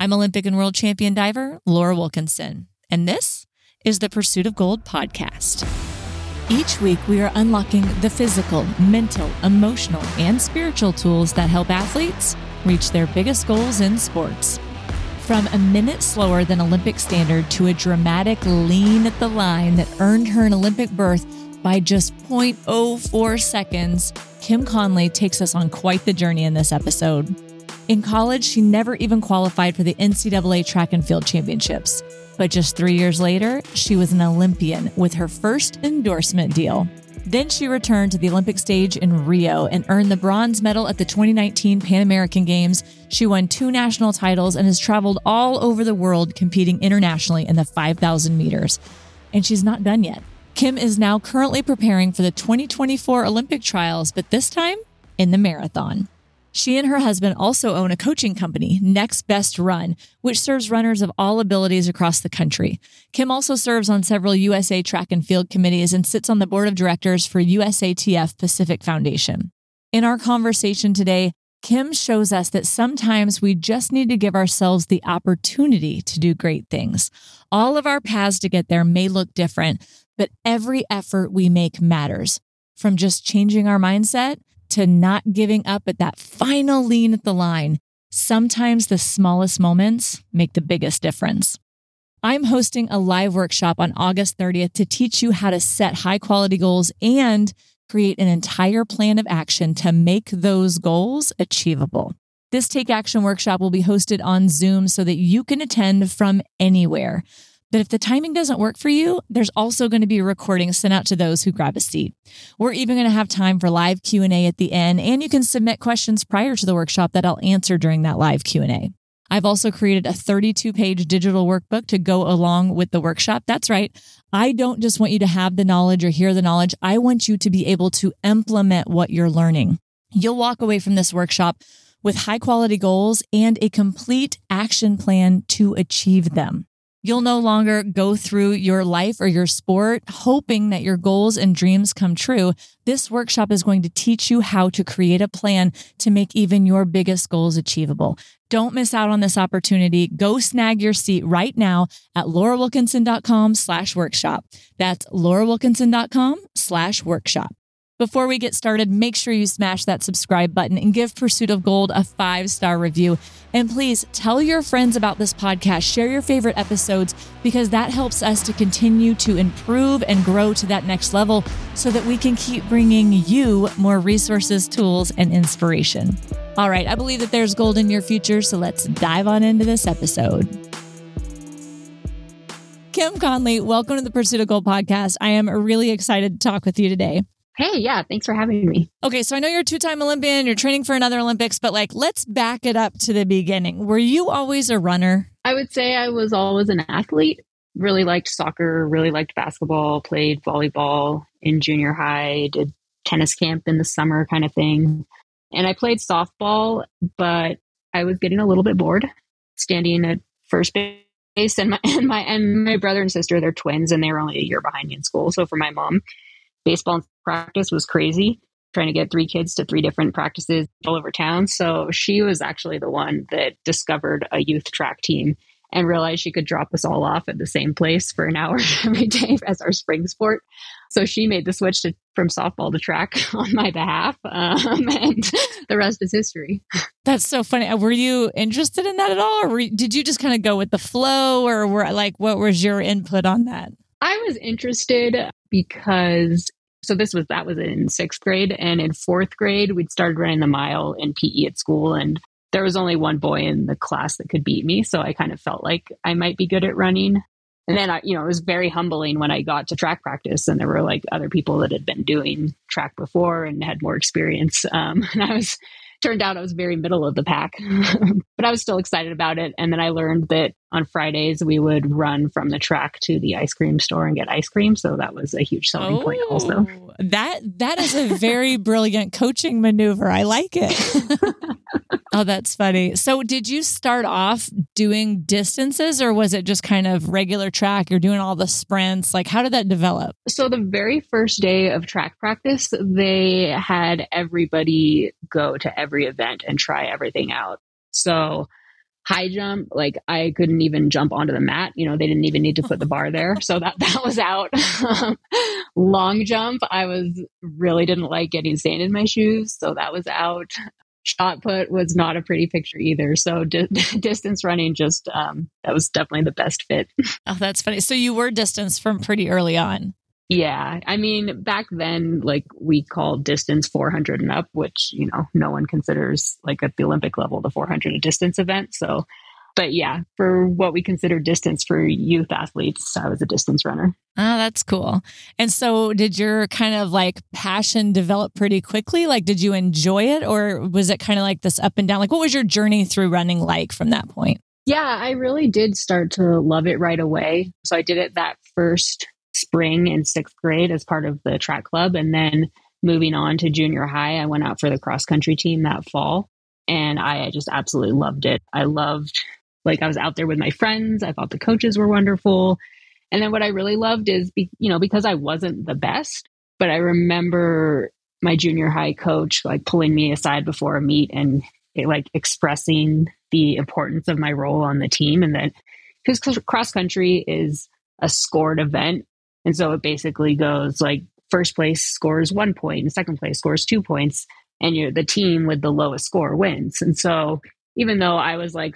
I'm Olympic and world champion diver Laura Wilkinson, and this is the Pursuit of Gold podcast. Each week, we are unlocking the physical, mental, emotional, and spiritual tools that help athletes reach their biggest goals in sports. From a minute slower than Olympic standard to a dramatic lean at the line that earned her an Olympic berth by just 0.04 seconds, Kim Conley takes us on quite the journey in this episode. In college, she never even qualified for the NCAA track and field championships. But just 3 years later, she was an Olympian with her first endorsement deal. Then she returned to the Olympic stage in Rio and earned the bronze medal at the 2019 Pan American Games. She won 2 national titles and has traveled all over the world competing internationally in the 5,000 meters. And she's not done yet. Kim is now currently preparing for the 2024 Olympic Trials, but this time in the marathon. She and her husband also own a coaching company, Next Best Run, which serves runners of all abilities across the country. Kim also serves on several USA track and field committees and sits on the board of directors for USATF Pacific Foundation. In our conversation today, Kim shows us that sometimes we just need to give ourselves the opportunity to do great things. All of our paths to get there may look different, but every effort we make matters. From just changing our mindset to not giving up at that final lean at the line. Sometimes the smallest moments make the biggest difference. I'm hosting a live workshop on August 30th to teach you how to set high-quality goals and create an entire plan of action to make those goals achievable. This Take Action workshop will be hosted on Zoom so that you can attend from anywhere. But if the timing doesn't work for you, there's also going to be a recording sent out to those who grab a seat. We're even going to have time for live Q&A at the end, and you can submit questions prior to the workshop that I'll answer during that live Q&A. I've also created a 32-page digital workbook to go along with the workshop. That's right. I don't just want you to have the knowledge or hear the knowledge. I want you to be able to implement what you're learning. You'll walk away from this workshop with high-quality goals and a complete action plan to achieve them. You'll no longer go through your life or your sport hoping that your goals and dreams come true. This workshop is going to teach you how to create a plan to make even your biggest goals achievable. Don't miss out on this opportunity. Go snag your seat right now at laurawilkinson.com/workshop. That's laurawilkinson.com/workshop. Before we get started, make sure you smash that subscribe button and give Pursuit of Gold a 5-star review. And please tell your friends about this podcast, share your favorite episodes, because that helps us to continue to improve and grow to that next level so that we can keep bringing you more resources, tools, and inspiration. All right, I believe that there's gold in your future, so let's dive on into this episode. Kim Conley, welcome to the Pursuit of Gold podcast. I am really excited to talk with you today. Hey, yeah, thanks for having me. Okay, so I know you're a 2-time Olympian, you're training for another Olympics, but let's back it up to the beginning. Were you always a runner? I would say I was always an athlete. Really liked soccer, really liked basketball, played volleyball in junior high, did tennis camp in the summer kind of thing. And I played softball, but I was getting a little bit bored standing at first base. And my brother and sister, they're twins, and they were only a year behind me in school. So for my mom, baseball practice was crazy, trying to get 3 kids to 3 different practices all over town. So she was actually the one that discovered a youth track team and realized she could drop us all off at the same place for an hour every day as our spring sport. So she made the switch from softball to track on my behalf, and the rest is history. That's so funny. Were you interested in that at all? Or did you just kind of go with the flow, or what was your input on that? I was interested because that was in 6th grade, and in 4th grade we'd started running the mile in PE at school, and there was only one boy in the class that could beat me, so I kind of felt like I might be good at running. And then it was very humbling when I got to track practice, and there were other people that had been doing track before and had more experience. And turned out I was very middle of the pack, but I was still excited about it. And then I learned that on Fridays we would run from the track to the ice cream store and get ice cream. So that was a huge selling point also. That is a very brilliant coaching maneuver. I like it. Oh, that's funny. So did you start off doing distances, or was it just kind of regular track? You're doing all the sprints. How did that develop? So the very first day of track practice, they had everybody go to every event and try everything out. So High jump, like I couldn't even jump onto the mat. You know, they didn't even need to put the bar there. So that was out. Long jump, I was really didn't like getting sand in my shoes. So that was out. Shot put was not a pretty picture either. So distance running, just that was definitely the best fit. Oh, that's funny. So you were distance from pretty early on. Yeah. I mean, back then, like we called distance 400 and up, which, you know, no one considers like at the Olympic level, the 400 a distance event. So, but yeah, for what we consider distance for youth athletes, I was a distance runner. Oh, that's cool. And so did your kind of like passion develop pretty quickly? Like, did you enjoy it or was it kind of like this up and down? Like what was your journey through running like from that point? Yeah, I really did start to love it right away. So I did it that first spring in sixth grade as part of the track club. And then moving on to junior high, I went out for the cross country team that fall and I just absolutely loved it. I loved, like I was out there with my friends. I thought the coaches were wonderful. And then what I really loved is, you know, because I wasn't the best, but I remember my junior high coach like pulling me aside before a meet and like expressing the importance of my role on the team. And then because cross country is a scored event, and so it basically goes like first place scores 1 point and second place scores 2 points and you're the team with the lowest score wins. And so even though I was like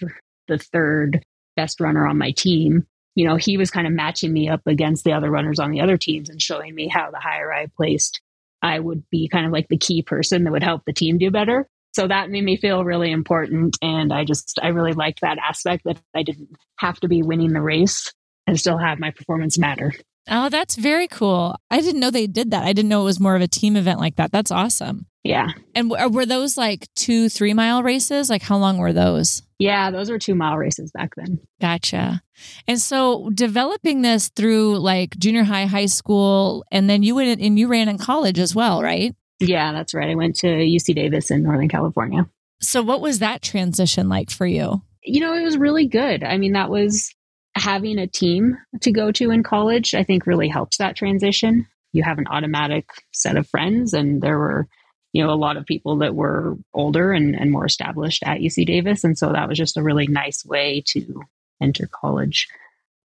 the third best runner on my team, you know, he was kind of matching me up against the other runners on the other teams and showing me how the higher I placed, I would be kind of like the key person that would help the team do better. So that made me feel really important. And I really liked that aspect that I didn't have to be winning the race and still have my performance matter. Oh, that's very cool. I didn't know they did that. I didn't know it was more of a team event like that. That's awesome. Yeah. And were those like 2-3 mile races? Like how long were those? Yeah, those were 2 mile races back then. Gotcha. And so developing this through like junior high, high school, and then you went and you ran in college as well, right? Yeah, that's right. I went to UC Davis in Northern California. So what was that transition like for you? You know, it was really good. I mean, that was having a team to go to in college, I think really helps that transition. You have an automatic set of friends and there were, you know, a lot of people that were older and more established at UC Davis. And so that was just a really nice way to enter college.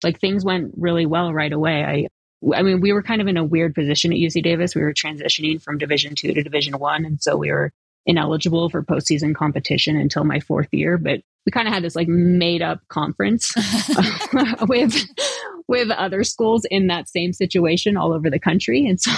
Like things went really well right away. I mean, we were kind of in a weird position at UC Davis. We were transitioning from Division II to Division I. And so we were ineligible for postseason competition until my fourth year, but we kind of had this like made up conference with other schools in that same situation all over the country. And so,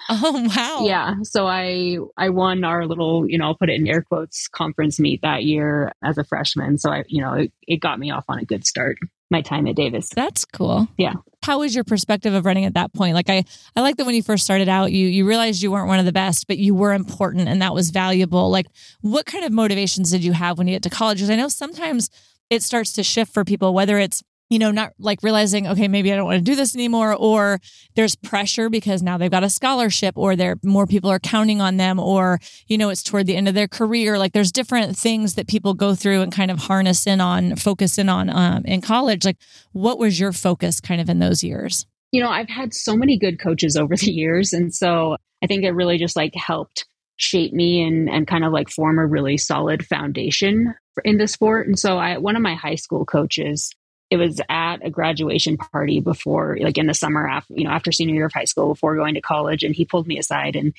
oh, wow. Yeah. So I won our little, you know, I'll put it in air quotes, conference meet that year as a freshman. So I, you know, it got me off on a good start, my time at Davis. That's cool. Yeah. How was your perspective of running at that point? Like I like that when you first started out, you realized you weren't one of the best, but you were important and that was valuable. Like what kind of motivations did you have when you get to college? Because I know sometimes it starts to shift for people, whether it's, you know, not like realizing, okay, maybe I don't want to do this anymore, or there's pressure because now they've got a scholarship or more people are counting on them, or, you know, it's toward the end of their career. Like there's different things that people go through and kind of focus in on in college. Like what was your focus kind of in those years? You know, I've had so many good coaches over the years. And so I think it really just like helped shape me and kind of like form a really solid foundation in the sport. And so one of my high school coaches, it was at a graduation party before, like in the summer after, you know, after senior year of high school, before going to college. And he pulled me aside and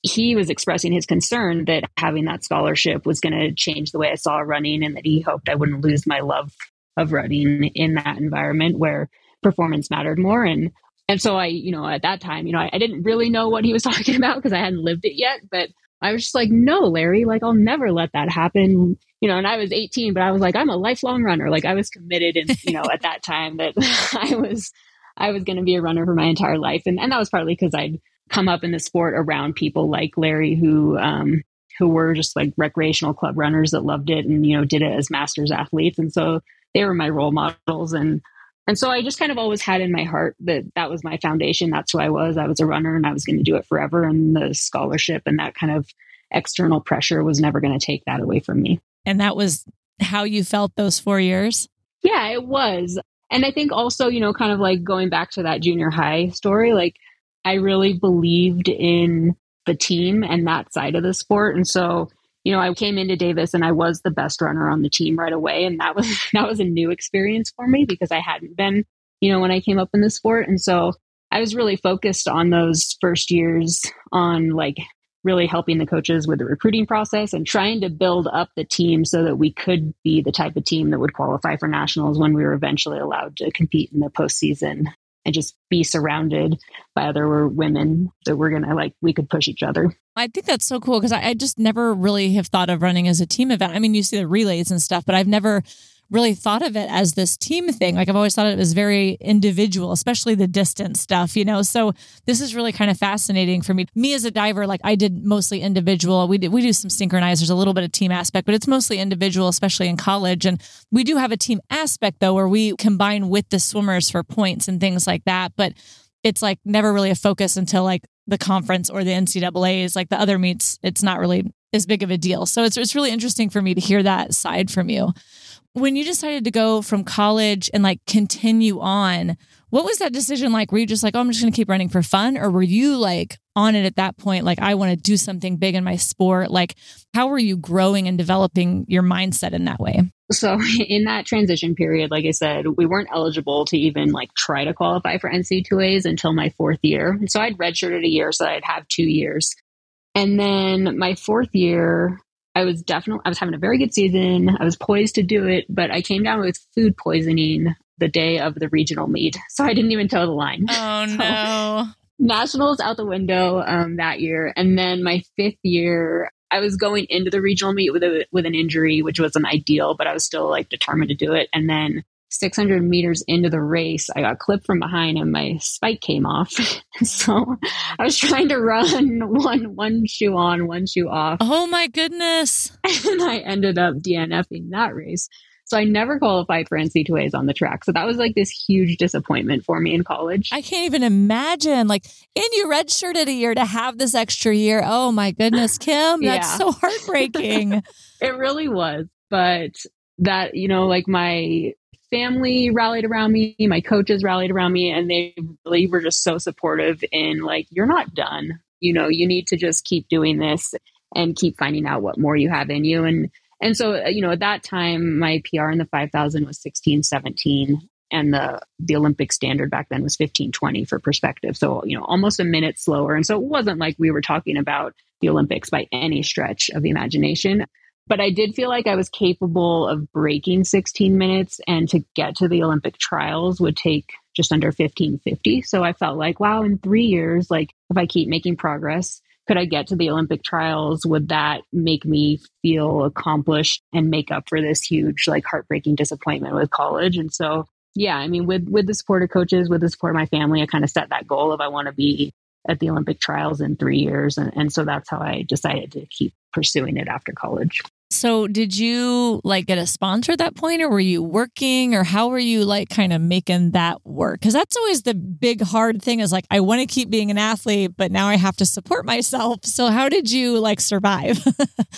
he was expressing his concern that having that scholarship was going to change the way I saw running and that he hoped I wouldn't lose my love of running in that environment where performance mattered more. And so I, you know, at that time, you know, I didn't really know what he was talking about because I hadn't lived it yet, but I was just like, no, Larry, like I'll never let that happen. You know, and I was 18, but I was like, I'm a lifelong runner. Like I was committed, and you know, at that time that I was going to be a runner for my entire life, and that was partly because I'd come up in the sport around people like Larry who were just like recreational club runners that loved it and you know did it as masters athletes, and so they were my role models, and so I just kind of always had in my heart that was my foundation. That's who I was. I was a runner, and I was going to do it forever. And the scholarship and that kind of external pressure was never going to take that away from me. And that was how you felt those 4 years? Yeah, it was. And I think also, you know, kind of like going back to that junior high story, like I really believed in the team and that side of the sport. And so you know, I came into Davis and I was the best runner on the team right away. And that was a new experience for me because I hadn't been, you know, when I came up in the sport. And so I was really focused on those first years on like really helping the coaches with the recruiting process and trying to build up the team so that we could be the type of team that would qualify for nationals when we were eventually allowed to compete in the postseason and just be surrounded by other women that we're going to like, we could push each other. I think that's so cool because I just never really have thought of running as a team event. I mean, you see the relays and stuff, but I've never really thought of it as this team thing. Like I've always thought it was very individual, especially the distance stuff, you know? So this is really kind of fascinating for me. Me as a diver, like I did mostly individual. We do some synchronizers, a little bit of team aspect, but it's mostly individual, especially in college. And we do have a team aspect though, where we combine with the swimmers for points and things like that. But it's like never really a focus until like the conference or the NCAA is like the other meets. It's not really as big of a deal. So it's really interesting for me to hear that side from you. When you decided to go from college and like continue on, what was that decision like? Were you just like, oh, I'm just going to keep running for fun? Or were you like on it at that point? Like, I want to do something big in my sport. Like, how were you growing and developing your mindset in that way? So in that transition period, like I said, we weren't eligible to even like try to qualify for NCAAs until my fourth year. And so I'd redshirted a year so that I'd have 2 years. And then my fourth year, I was having a very good season. I was poised to do it, but I came down with food poisoning the day of the regional meet. So I didn't even toe the line. Oh, so, no. Nationals out the window that year. And then my fifth year, I was going into the regional meet with an injury, which wasn't ideal, but I was still like determined to do it. And then 600 meters into the race, I got clipped from behind and my spike came off. So I was trying to run one shoe on, one shoe off. Oh my goodness. And I ended up DNFing that race. So I never qualified for NCAAs on the track. So that was like this huge disappointment for me in college. I can't even imagine. Like, and you redshirted a year to have this extra year. Oh my goodness, Kim, that's so heartbreaking. It really was. But that, you know, like my family rallied around me, my coaches rallied around me, and they really were just so supportive in like, you're not done, you know, you need to just keep doing this and keep finding out what more you have in you. And so, you know, at that time, my PR in the 5,000 was 16:17, and the Olympic standard back then was 15:20 for perspective. So, you know, almost a minute slower. And so it wasn't like we were talking about the Olympics by any stretch of the imagination. But I did feel like I was capable of breaking 16 minutes, and to get to the Olympic trials would take just under 15:50. So I felt like, wow, in 3 years, like if I keep making progress, could I get to the Olympic trials? Would that make me feel accomplished and make up for this huge, like heartbreaking disappointment with college? And so, yeah, I mean, with the support of coaches, with the support of my family, I kind of set that goal of I want to be at the Olympic trials in 3 years. And so that's how I decided to keep pursuing it after college. So did you like get a sponsor at that point, or were you working, or how were you like kind of making that work? Because that's always the big hard thing is like, I want to keep being an athlete, but now I have to support myself. So how did you like survive?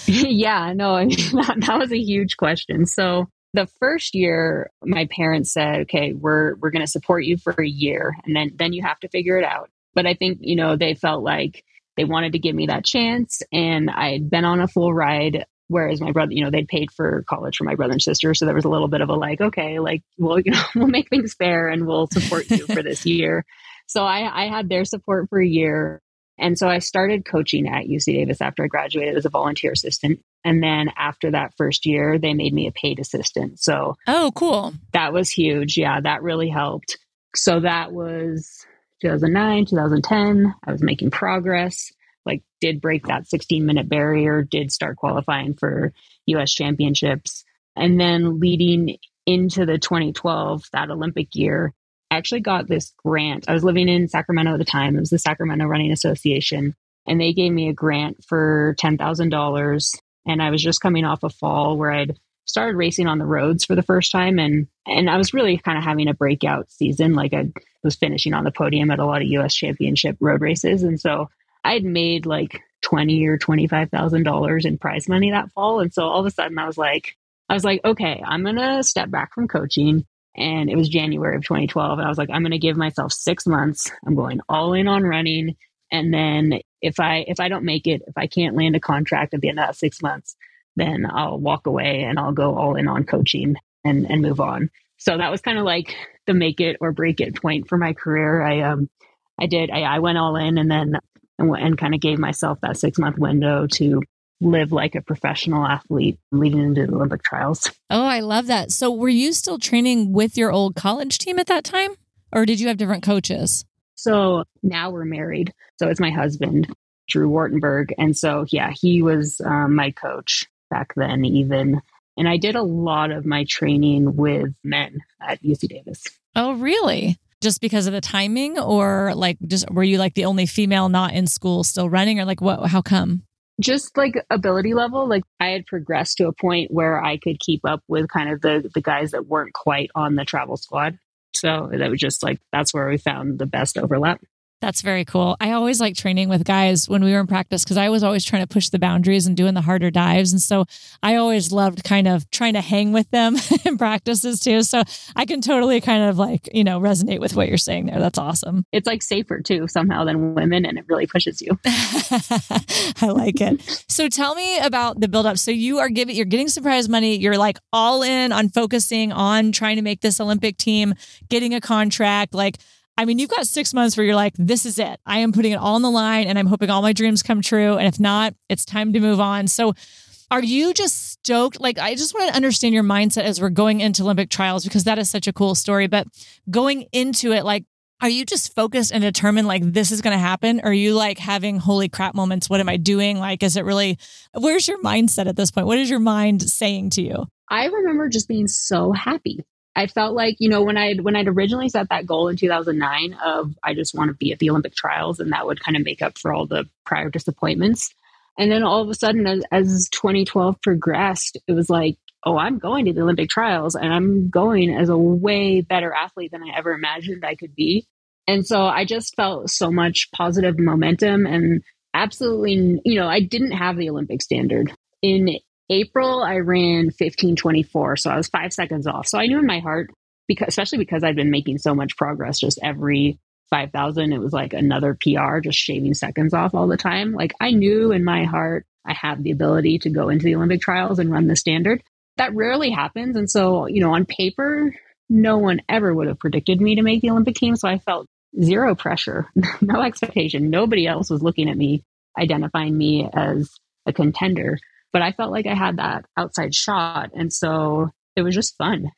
Yeah, no, I mean, that was a huge question. So the first year my parents said, okay, we're going to support you for a year, and then you have to figure it out. But I think, you know, they felt like they wanted to give me that chance, and I'd been on a full ride, whereas my brother, you know, they'd paid for college for my brother and sister. So there was a little bit of a like, okay, like, well, you know, we'll make things fair and we'll support you for this year. So I had their support for a year. And so I started coaching at UC Davis after I graduated as a volunteer assistant. And then after that first year, they made me a paid assistant. So, oh, cool. That was huge. Yeah, that really helped. So that was 2009, 2010, I was making progress, like did break that 16-minute barrier, did start qualifying for U.S. championships. And then leading into the 2012, that Olympic year, I actually got this grant. I was living in Sacramento at the time. It was the Sacramento Running Association. And they gave me a grant for $10,000. And I was just coming off a fall where I'd started racing on the roads for the first time. And I was really kind of having a breakout season. Like I was finishing on the podium at a lot of US championship road races. And so I'd made like $20,000 or $25,000 in prize money that fall. And so all of a sudden I was like, okay, I'm going to step back from coaching. And it was January of 2012. And I was like, I'm going to give myself 6 months. I'm going all in on running. And then if I don't make it, if I can't land a contract at the end of that 6 months, then I'll walk away and I'll go all in on coaching and move on. So that was kind of like the make it or break it point for my career. I went all in and kind of gave myself that 6 month window to live like a professional athlete leading into the Olympic trials. Oh, I love that. So were you still training with your old college team at that time, or did you have different coaches? So now we're married. So it's my husband, Drew Wartenberg. And so, yeah, he was my coach back then even. And I did a lot of my training with men at UC Davis. Oh, really? Just because of the timing, or like, just were you like the only female not in school still running, or like what, how come? Just like ability level. Like I had progressed to a point where I could keep up with kind of the guys that weren't quite on the travel squad. So that was just like, that's where we found the best overlap. That's very cool. I always like training with guys when we were in practice, because I was always trying to push the boundaries and doing the harder dives. And so I always loved kind of trying to hang with them in practices too. So I can totally kind of like, you know, resonate with what you're saying there. That's awesome. It's like safer too somehow than women, and it really pushes you. I like it. So tell me about the buildup. So you are you're getting some prize money. You're like all in on focusing on trying to make this Olympic team, getting a contract, like, I mean, you've got 6 months where you're like, this is it. I am putting it all on the line and I'm hoping all my dreams come true. And if not, it's time to move on. So are you just stoked? Like, I just want to understand your mindset as we're going into Olympic trials, because that is such a cool story. But going into it, like, are you just focused and determined, like, this is going to happen? Or are you like having holy crap moments? What am I doing? Like, is it really, where's your mindset at this point? What is your mind saying to you? I remember just being so happy. I felt like, you know, when I'd originally set that goal in 2009 of I just want to be at the Olympic trials, and that would kind of make up for all the prior disappointments. And then all of a sudden, as 2012 progressed, it was like, oh, I'm going to the Olympic trials and I'm going as a way better athlete than I ever imagined I could be. And so I just felt so much positive momentum, and absolutely, you know, I didn't have the Olympic standard. In April, I ran 15:24, so I was 5 seconds off. So I knew in my heart, because especially because I'd been making so much progress, just every 5,000, it was like another PR, just shaving seconds off all the time. Like I knew in my heart, I have the ability to go into the Olympic trials and run the standard. That rarely happens. And so, you know, on paper, no one ever would have predicted me to make the Olympic team. So I felt zero pressure, no expectation. Nobody else was looking at me, identifying me as a contender. But I felt like I had that outside shot. And so it was just fun.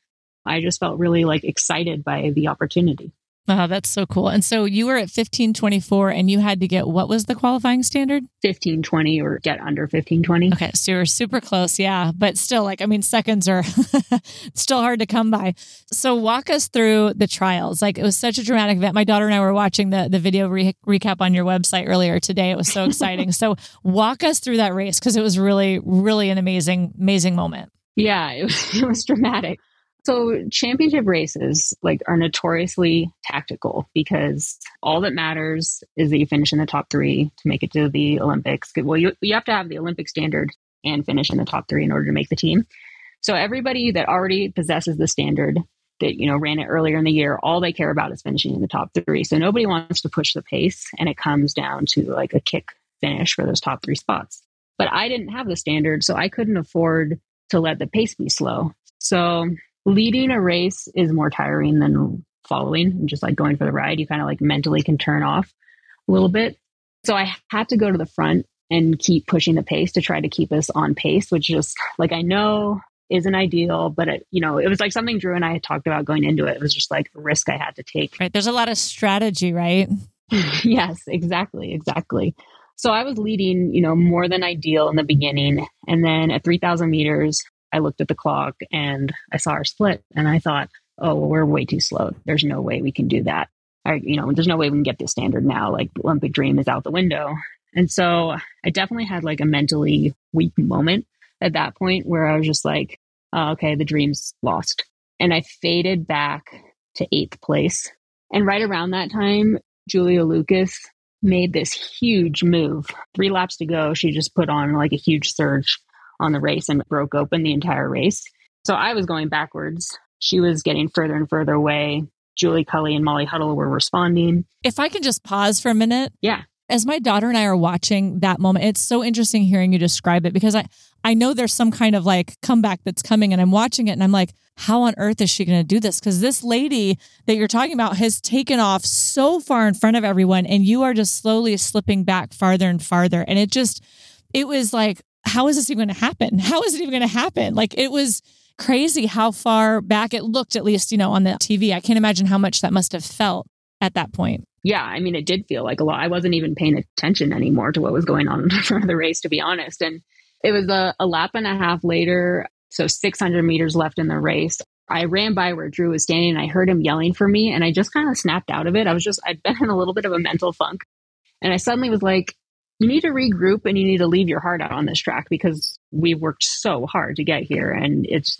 I just felt really like excited by the opportunity. Wow, that's so cool. And so you were at 15:24 and you had to get, what was the qualifying standard? 15:20, or get under 15:20. Okay. So you were super close. Yeah. But still, like, I mean, seconds are still hard to come by. So walk us through the trials. Like, it was such a dramatic event. My daughter and I were watching the video recap on your website earlier today. It was so exciting. So walk us through that race, because it was really, really an amazing, amazing moment. Yeah, it was dramatic. So championship races like are notoriously tactical, because all that matters is that you finish in the top three to make it to the Olympics. Well, you have to have the Olympic standard and finish in the top three in order to make the team. So everybody that already possesses the standard that, you know, ran it earlier in the year, all they care about is finishing in the top three. So nobody wants to push the pace, and it comes down to like a kick finish for those top three spots. But I didn't have the standard, so I couldn't afford to let the pace be slow. So leading a race is more tiring than following and just like going for the ride. You kind of like mentally can turn off a little bit. So I had to go to the front and keep pushing the pace to try to keep us on pace, which just like, I know isn't ideal, but it, you know, it was like something Drew and I had talked about going into it. It was just like a risk I had to take. Right. There's a lot of strategy, right? Yes, exactly. Exactly. So I was leading, you know, more than ideal in the beginning. And then at 3,000 meters, I looked at the clock and I saw our split, and I thought, oh, well, we're way too slow. There's no way we can do that. You know, there's no way we can get this standard now. Like the Olympic dream is out the window. And so I definitely had like a mentally weak moment at that point where I was just like, oh, okay, the dream's lost. And I faded back to 8th place. And right around that time, Julia Lucas made this huge move. 3 laps to go. She just put on like a huge surge on the race and broke open the entire race. So I was going backwards. She was getting further and further away. Julie Cully and Molly Huddle were responding. If I can just pause for a minute. Yeah. as my daughter and I are watching that moment, it's so interesting hearing you describe it, because I know there's some kind of like comeback that's coming, and I'm watching it and I'm like, how on earth is she going to do this? Because this lady that you're talking about has taken off so far in front of everyone, and you are just slowly slipping back farther and farther. And it was like, how is this even going to happen? How is it even going to happen? Like, it was crazy how far back it looked, at least, you know, on the TV. I can't imagine how much that must have felt at that point. Yeah, I mean, it did feel like a lot. I wasn't even paying attention anymore to what was going on in front of the race, to be honest. And it was a lap and a half later, so 600 meters left in the race. I ran by where Drew was standing and I heard him yelling for me, and I just kind of snapped out of it. I'd been in a little bit of a mental funk, and I suddenly was like, you need to regroup and you need to leave your heart out on this track, because we worked so hard to get here. And it's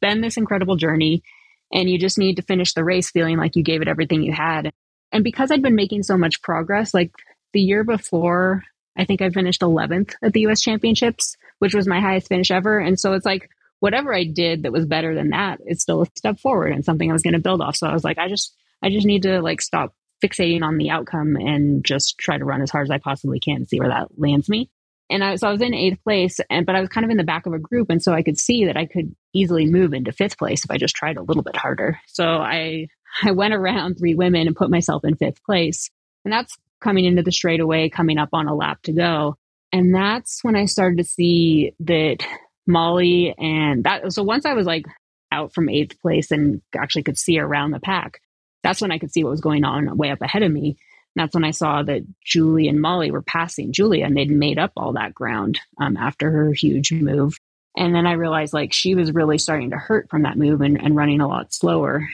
been this incredible journey, and you just need to finish the race feeling like you gave it everything you had. And because I'd been making so much progress, like the year before, I think I finished 11th at the U.S. Championships, which was my highest finish ever. And so it's like, whatever I did that was better than that, it's still a step forward and something I was going to build off. So I was like, I just need to like stop fixating on the outcome and just try to run as hard as I possibly can and see where that lands me. And so I was in 8th place, but I was kind of in the back of a group. And so I could see that I could easily move into 5th place if I just tried a little bit harder. So I went around 3 women and put myself in 5th place. And that's coming into the straightaway, coming up on a lap to go. And that's when I started to see that Molly and that. So once I was like out from 8th place and actually could see around the pack, that's when I could see what was going on way up ahead of me. And that's when I saw that Julie and Molly were passing Julia, and they'd made up all that ground after her huge move. And then I realized like she was really starting to hurt from that move and running a lot slower.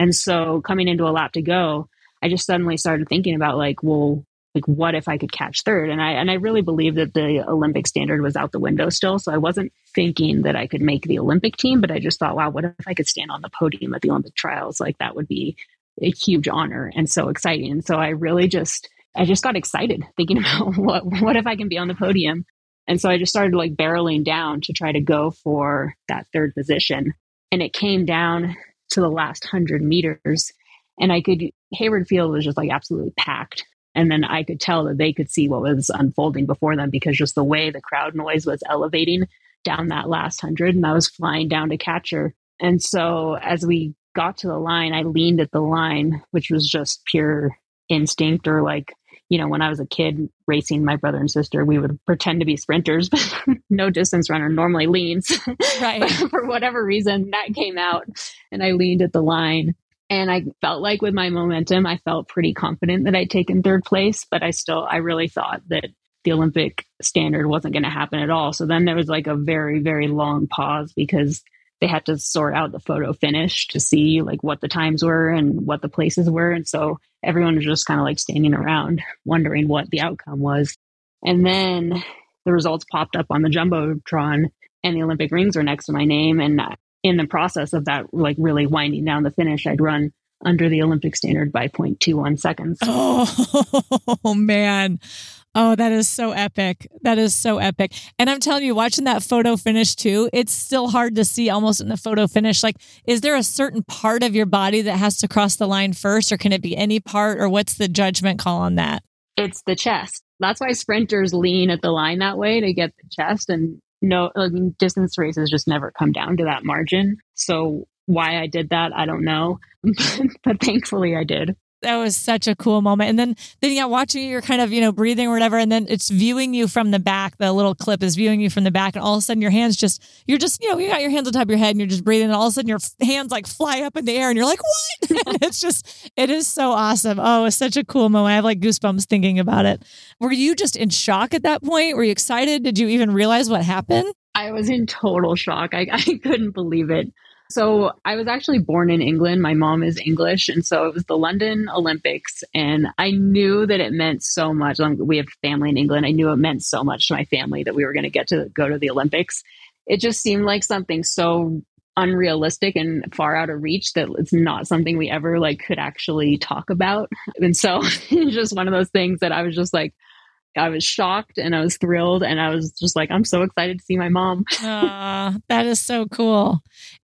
And so coming into a lap to go, I just suddenly started thinking about like, well, like what if I could catch third? And I really believed that the Olympic standard was out the window still. So I wasn't thinking that I could make the Olympic team, but I just thought, wow, what if I could stand on the podium at the Olympic trials? Like that would be a huge honor and so exciting. And so I just got excited thinking about what if I can be on the podium? And so I just started like barreling down to try to go for that third position. And it came down to the last 100 meters, and Hayward Field was just like absolutely packed. And then I could tell that they could see what was unfolding before them, because just the way the crowd noise was elevating down that last 100, and I was flying down to catch her. And so as we got to the line, I leaned at the line, which was just pure instinct, or like, you know, when I was a kid racing my brother and sister, we would pretend to be sprinters, but no distance runner normally leans. Right. But for whatever reason, that came out, and I leaned at the line. And I felt like with my momentum, I felt pretty confident that I'd taken third place, but I really thought that the Olympic standard wasn't going to happen at all. So then there was like a very, very long pause, because they had to sort out the photo finish to see like what the times were and what the places were. And so everyone was just kind of like standing around wondering what the outcome was. And then the results popped up on the Jumbotron, and the Olympic rings were next to my name. And in the process of that, like really winding down the finish, I'd run under the Olympic standard by 0.21 seconds. Oh, man. Oh, that is so epic. That is so epic. And I'm telling you, watching that photo finish too, it's still hard to see almost in the photo finish. Like, is there a certain part of your body that has to cross the line first, or can it be any part, or what's the judgment call on that? It's the chest. That's why sprinters lean at the line that way, to get the chest. And no, I mean, distance races just never come down to that margin. So why I did that, I don't know. But thankfully I did. That was such a cool moment. And then yeah, watching you're kind of, you know, breathing or whatever. And then it's viewing you from the back. The little clip is viewing you from the back. And all of a sudden your hands just, you're just, you know, you got your hands on top of your head and you're just breathing. And all of a sudden your hands like fly up in the air and you're like, what? And it's just, it is so awesome. Oh, it's such a cool moment. I have like goosebumps thinking about it. Were you just in shock at that point? Were you excited? Did you even realize what happened? I was in total shock. I couldn't believe it. So I was actually born in England. My mom is English. And so it was the London Olympics. And I knew that it meant so much. We have family in England. I knew it meant so much to my family that we were going to get to go to the Olympics. It just seemed like something so unrealistic and far out of reach that it's not something we ever like could actually talk about. And so it was just one of those things that I was just like, I was shocked and I was thrilled and I was just like, I'm so excited to see my mom. That is so cool.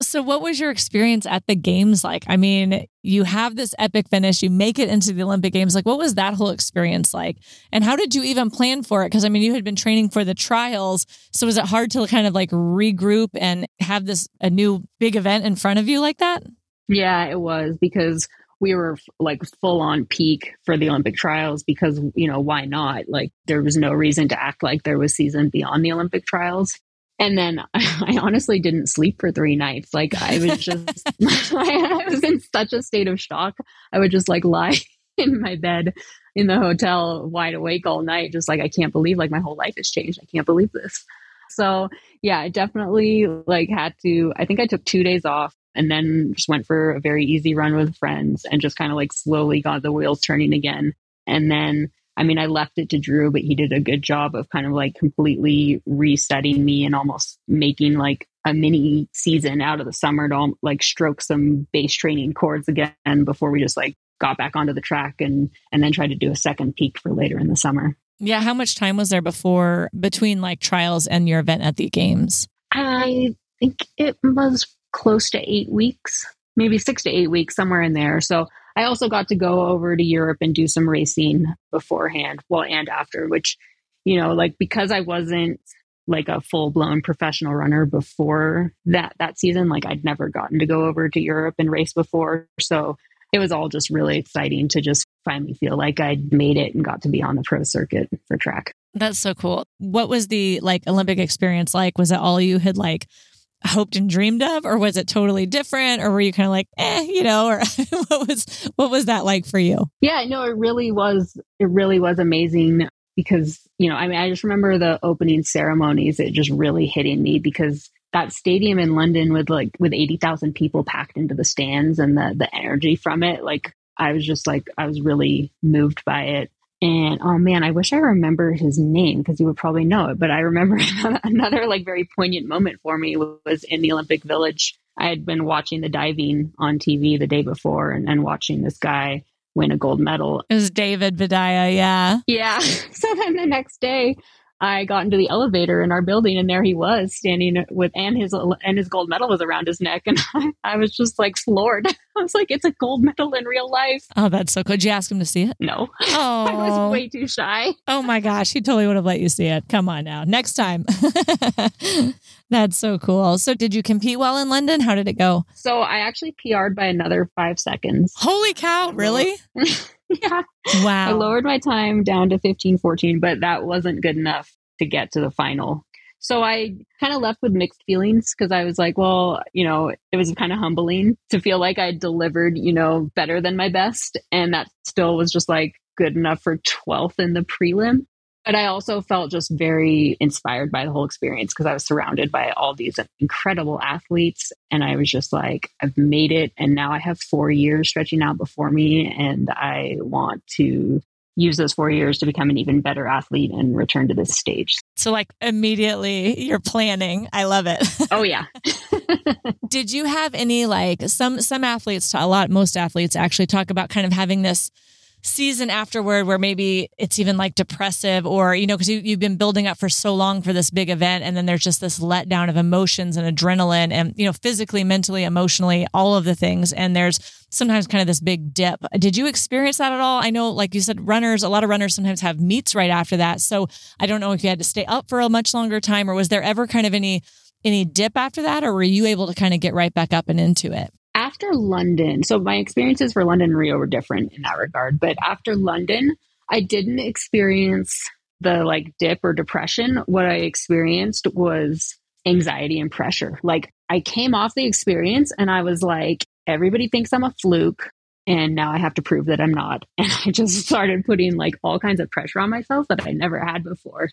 So what was your experience at the games like? I mean, you have this epic finish, you make it into the Olympic Games. Like, what was that whole experience like? And how did you even plan for it? Because I mean, you had been training for the trials. So was it hard to kind of like regroup and have this, a new big event in front of you like that? Yeah, it was, because we were like full on peak for the Olympic trials because, you know, why not? Like, there was no reason to act like there was season beyond the Olympic trials. And then I honestly didn't sleep for 3 nights. Like, I was just, I was in such a state of shock. I would just like lie in my bed in the hotel wide awake all night. Just like, I can't believe like my whole life has changed. I can't believe this. So yeah, I definitely like had to, I think I took 2 days off. And then just went for a very easy run with friends and just kind of like slowly got the wheels turning again. And then, I mean, I left it to Drew, but he did a good job of kind of like completely resetting me and almost making like a mini season out of the summer to like stroke some base training chords again before we just like got back onto the track and then tried to do a second peak for later in the summer. Yeah. How much time was there between like trials and your event at the games? I think it was close to 8 weeks, maybe 6 to 8 weeks, somewhere in there. So I also got to go over to Europe and do some racing beforehand, well, and after, which, you know, like, because I wasn't like a full blown professional runner before that season, like I'd never gotten to go over to Europe and race before. So it was all just really exciting to just finally feel like I'd made it and got to be on the pro circuit for track. That's so cool. What was the like Olympic experience like? Was it all you had like hoped and dreamed of, or was it totally different, or were you kind of like, you know, or what was that like for you? Yeah, no, it really was amazing because, you know, I mean, I just remember the opening ceremonies, it just really hitting me because that stadium in London with 80,000 people packed into the stands and the energy from it, like I was really moved by it. And oh man, I wish I remember his name because you would probably know it. But I remember another like very poignant moment for me was in the Olympic Village. I had been watching the diving on TV the day before and watching this guy win a gold medal. It was David Bedaya, yeah. Yeah. So then the next day I got into the elevator in our building and there he was standing with, and his gold medal was around his neck. And I was just like floored. I was like, it's a gold medal in real life. Oh, that's so cool. Did you ask him to see it? No. Oh, I was way too shy. Oh my gosh. He totally would have let you see it. Come on now. Next time. That's so cool. So did you compete well in London? How did it go? So I actually PR'd by another 5 seconds. Holy cow. Really? Yeah. Wow. I lowered my time down to 15:14, but that wasn't good enough to get to the final. So I kind of left with mixed feelings because I was like, well, you know, it was kind of humbling to feel like I delivered, you know, better than my best. And that still was just like good enough for 12th in the prelim. But I also felt just very inspired by the whole experience because I was surrounded by all these incredible athletes. And I was just like, I've made it. And now I have 4 years stretching out before me. And I want to use those 4 years to become an even better athlete and return to this stage. So like immediately you're planning. I love it. Oh, yeah. Did you have any like some athletes, most athletes actually talk about kind of having this season afterward where maybe it's even like depressive or, you know, because you've been building up for so long for this big event and then there's just this letdown of emotions and adrenaline and, you know, physically, mentally, emotionally, all of the things. And there's sometimes kind of this big dip. Did you experience that at all? I know, like you said, a lot of runners sometimes have meets right after that. So I don't know if you had to stay up for a much longer time or was there ever kind of any dip after that, or were you able to kind of get right back up and into it? After London, so my experiences for London and Rio were different in that regard, but after London, I didn't experience the like dip or depression. What I experienced was anxiety and pressure. Like I came off the experience and I was like, everybody thinks I'm a fluke and now I have to prove that I'm not. And I just started putting like all kinds of pressure on myself that I never had before.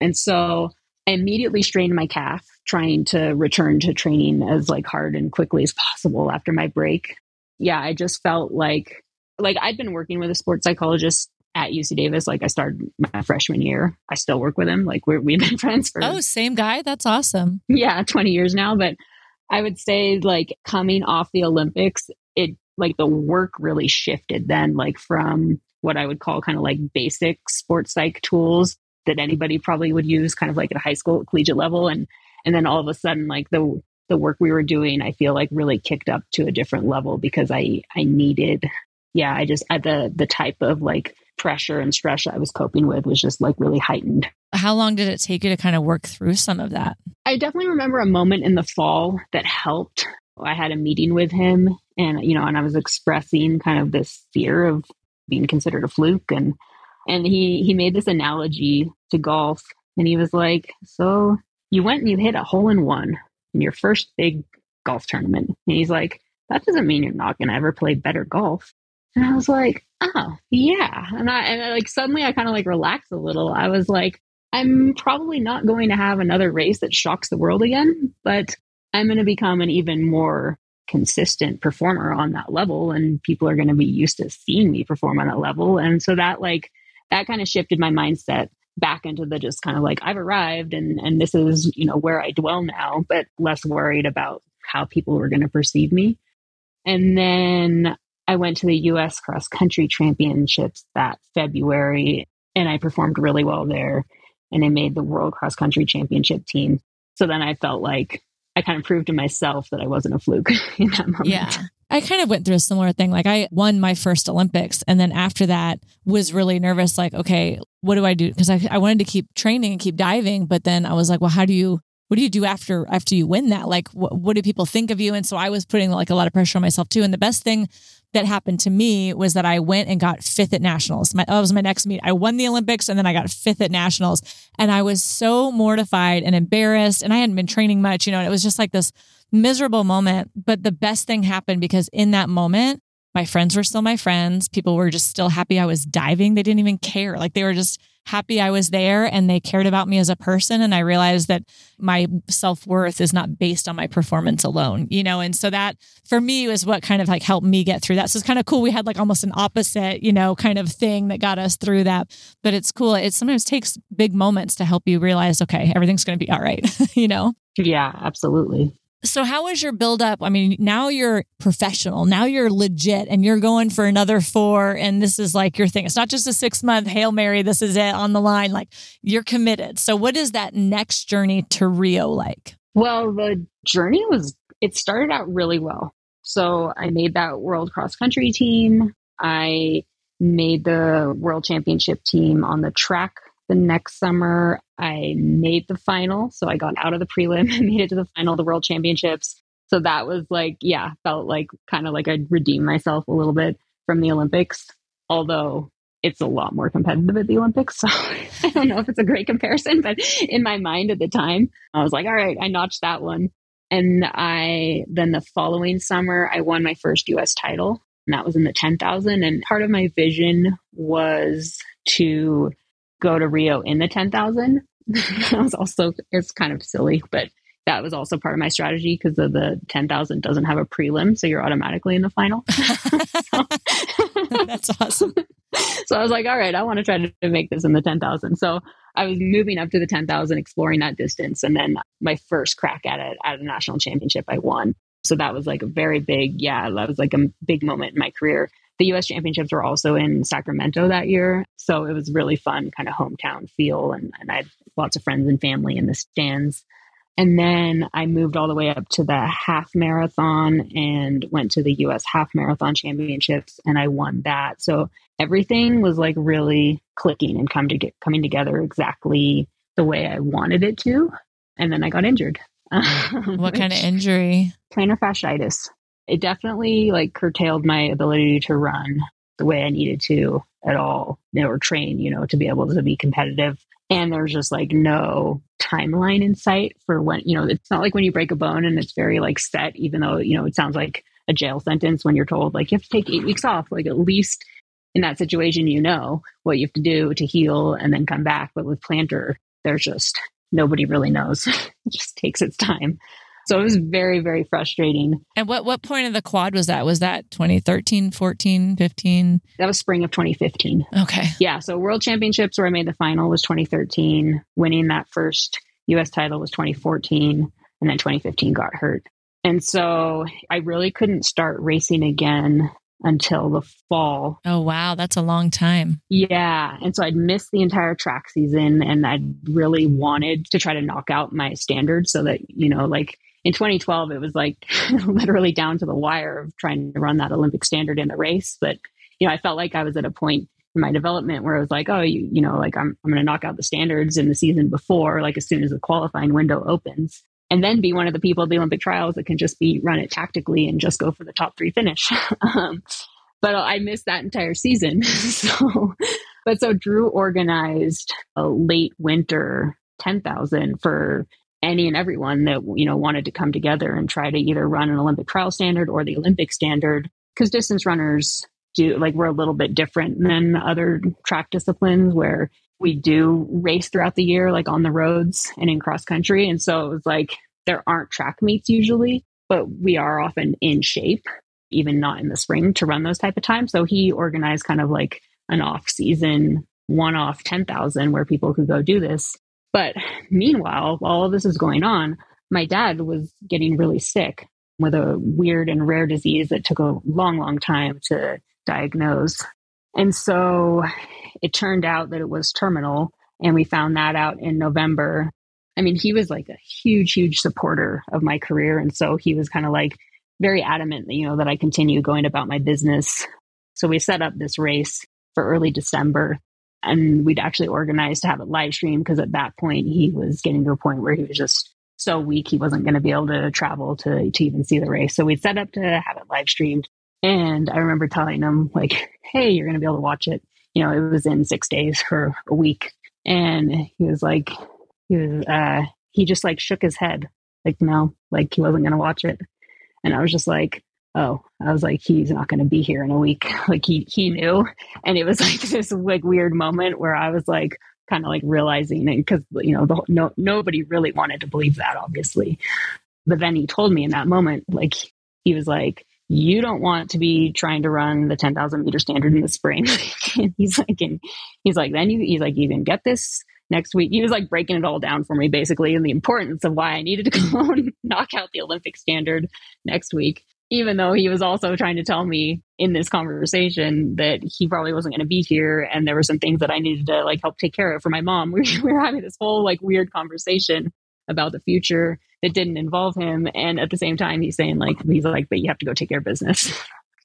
And so I immediately strained my calf trying to return to training as like hard and quickly as possible after my break. Yeah, I just felt like I'd been working with a sports psychologist at UC Davis. Like I started my freshman year. I still work with him. Like we've been friends for... Oh, same guy? That's awesome. Yeah, 20 years now. But I would say like coming off the Olympics, it like the work really shifted then, like from what I would call kind of like basic sports psych tools that anybody probably would use kind of like at a high school, collegiate level. And then all of a sudden, like the work we were doing, I feel like really kicked up to a different level because I needed, I just had the type of like pressure and stress I was coping with was just like really heightened. How long did it take you to kind of work through some of that? I definitely remember a moment in the fall that helped. I had a meeting with him and I was expressing kind of this fear of being considered a fluke. And he made this analogy to golf and he was like, so you went and you hit a hole in one in your first big golf tournament. And he's like, that doesn't mean you're not going to ever play better golf. And I was like, oh yeah. And I like, suddenly I kind of like relaxed a little. I was like, I'm probably not going to have another race that shocks the world again, but I'm going to become an even more consistent performer on that level. And people are going to be used to seeing me perform on that level. And so that kind of shifted my mindset back into the just kind of like, I've arrived and this is, where I dwell now, but less worried about how people were going to perceive me. And then I went to the U.S. cross country championships that February and I performed really well there and I made the world cross country championship team. So then I felt like I kind of proved to myself that I wasn't a fluke in that moment. Yeah. I kind of went through a similar thing. Like I won my first Olympics and then after that was really nervous. Like, okay, what do I do? Because I wanted to keep training and keep diving. But then I was like, well, what do you do after you win that? Like, what do people think of you? And so I was putting like a lot of pressure on myself too. And the best thing that happened to me was that I went and got fifth at nationals. That was my next meet. I won the Olympics and then I got fifth at nationals. And I was so mortified and embarrassed and I hadn't been training much, and it was just like this miserable moment. But the best thing happened because in that moment, my friends were still my friends. People were just still happy I was diving. They didn't even care. Like they were just happy I was there and they cared about me as a person. And I realized that my self-worth is not based on my performance alone, And so that for me was what kind of like helped me get through that. So it's kind of cool. We had like almost an opposite, kind of thing that got us through that, but it's cool. It sometimes takes big moments to help you realize, okay, everything's going to be all right, Yeah, absolutely. So how was your buildup? I mean, now you're professional, now you're legit and you're going for another four and this is like your thing. It's not just a 6-month Hail Mary. This is it on the line. Like you're committed. So what is that next journey to Rio like? Well, the journey it started out really well. So I made that world cross country team. I made the world championship team on the track. The next summer, I made the final. So I got out of the prelim and made it to the final of the world championships. So that was like, felt like kind of like I'd redeemed myself a little bit from the Olympics, although it's a lot more competitive at the Olympics. So I don't know if it's a great comparison, but in my mind at the time, I was like, all right, I notched that one. And then the following summer, I won my first US title and that was in the 10,000. And part of my vision was to go to Rio in the 10,000. That was also, it's kind of silly, but that was also part of my strategy because of the 10,000 doesn't have a prelim. So you're automatically in the final. That's awesome. So I was like, all right, I want to try to make this in the 10,000. So I was moving up to the 10,000, exploring that distance. And then my first crack at it at a national championship, I won. So that was like a very big, that was like a big moment in my career. The U.S. championships were also in Sacramento that year. So it was really fun, kind of hometown feel. And I had lots of friends and family in the stands. And then I moved all the way up to the half marathon and went to the U.S. half marathon championships. And I won that. So everything was like really clicking and coming together exactly the way I wanted it to. And then I got injured. What kind of injury? Plantar fasciitis. It definitely like curtailed my ability to run the way I needed to at all, or train, to be able to be competitive. And there's just like no timeline in sight for when, it's not like when you break a bone and it's very like set, even though, it sounds like a jail sentence when you're told like you have to take 8 weeks off, like at least in that situation, what you have to do to heal and then come back. But with plantar, there's just nobody really knows. It just takes its time. So it was very, very frustrating. And what point of the quad was that? Was that 2013, 14, 15? That was spring of 2015. Okay. Yeah. So world championships where I made the final was 2013. Winning that first U.S. title was 2014. And then 2015 got hurt. And so I really couldn't start racing again until the fall. Oh, wow. That's a long time. Yeah. And so I'd missed the entire track season, and I really wanted to try to knock out my standards so that, you know, like in 2012, it was like literally down to the wire of trying to run that Olympic standard in the race. But, you know, I felt like I was at a point in my development where I was like, oh, you know, like I'm going to knock out the standards in the season before, like as soon as the qualifying window opens. And then be one of the people at the Olympic trials that can just be run it tactically and just go for the top three finish. But I missed that entire season. So Drew organized a late winter 10,000 for any and everyone that, you know, wanted to come together and try to either run an Olympic trial standard or the Olympic standard, because distance runners do, like, we're a little bit different than other track disciplines where we do race throughout the year, like on the roads and in cross country. And so it was like, there aren't track meets usually, but we are often in shape, even not in the spring, to run those type of times. So he organized kind of like an off season, one off 10,000 where people could go do this. But meanwhile, while all this is going on, my dad was getting really sick with a weird and rare disease that took a long, long time to diagnose. And so it turned out that it was terminal, and we found that out in November. I mean, he was like a huge, huge supporter of my career. And so he was kind of like very adamant, you know, that I continue going about my business. So we set up this race for early December, and we'd actually organized to have it live stream because at that point he was getting to a point where he was just so weak. He wasn't going to be able to travel to even see the race. So we'd set up to have it live streamed. And I remember telling him like, hey, you're going to be able to watch it. You know, it was in 6 days for a week. And he just like shook his head, like, no, like he wasn't going to watch it. And I was just like, oh, I was like, he's not going to be here in a week. Like he knew. And it was like this like weird moment where I was like, kind of like realizing it, because, you know, nobody really wanted to believe that, obviously. But then he told me in that moment, like, he was like, you don't want to be trying to run the 10,000 meter standard in the spring. and he's like, you can get this next week. He was like breaking it all down for me basically, and the importance of why I needed to go and knock out the Olympic standard next week, even though he was also trying to tell me in this conversation that he probably wasn't going to be here. And there were some things that I needed to like help take care of for my mom. We were having this whole like weird conversation about the future that didn't involve him. And at the same time, he's saying like, he's like, but you have to go take care of business.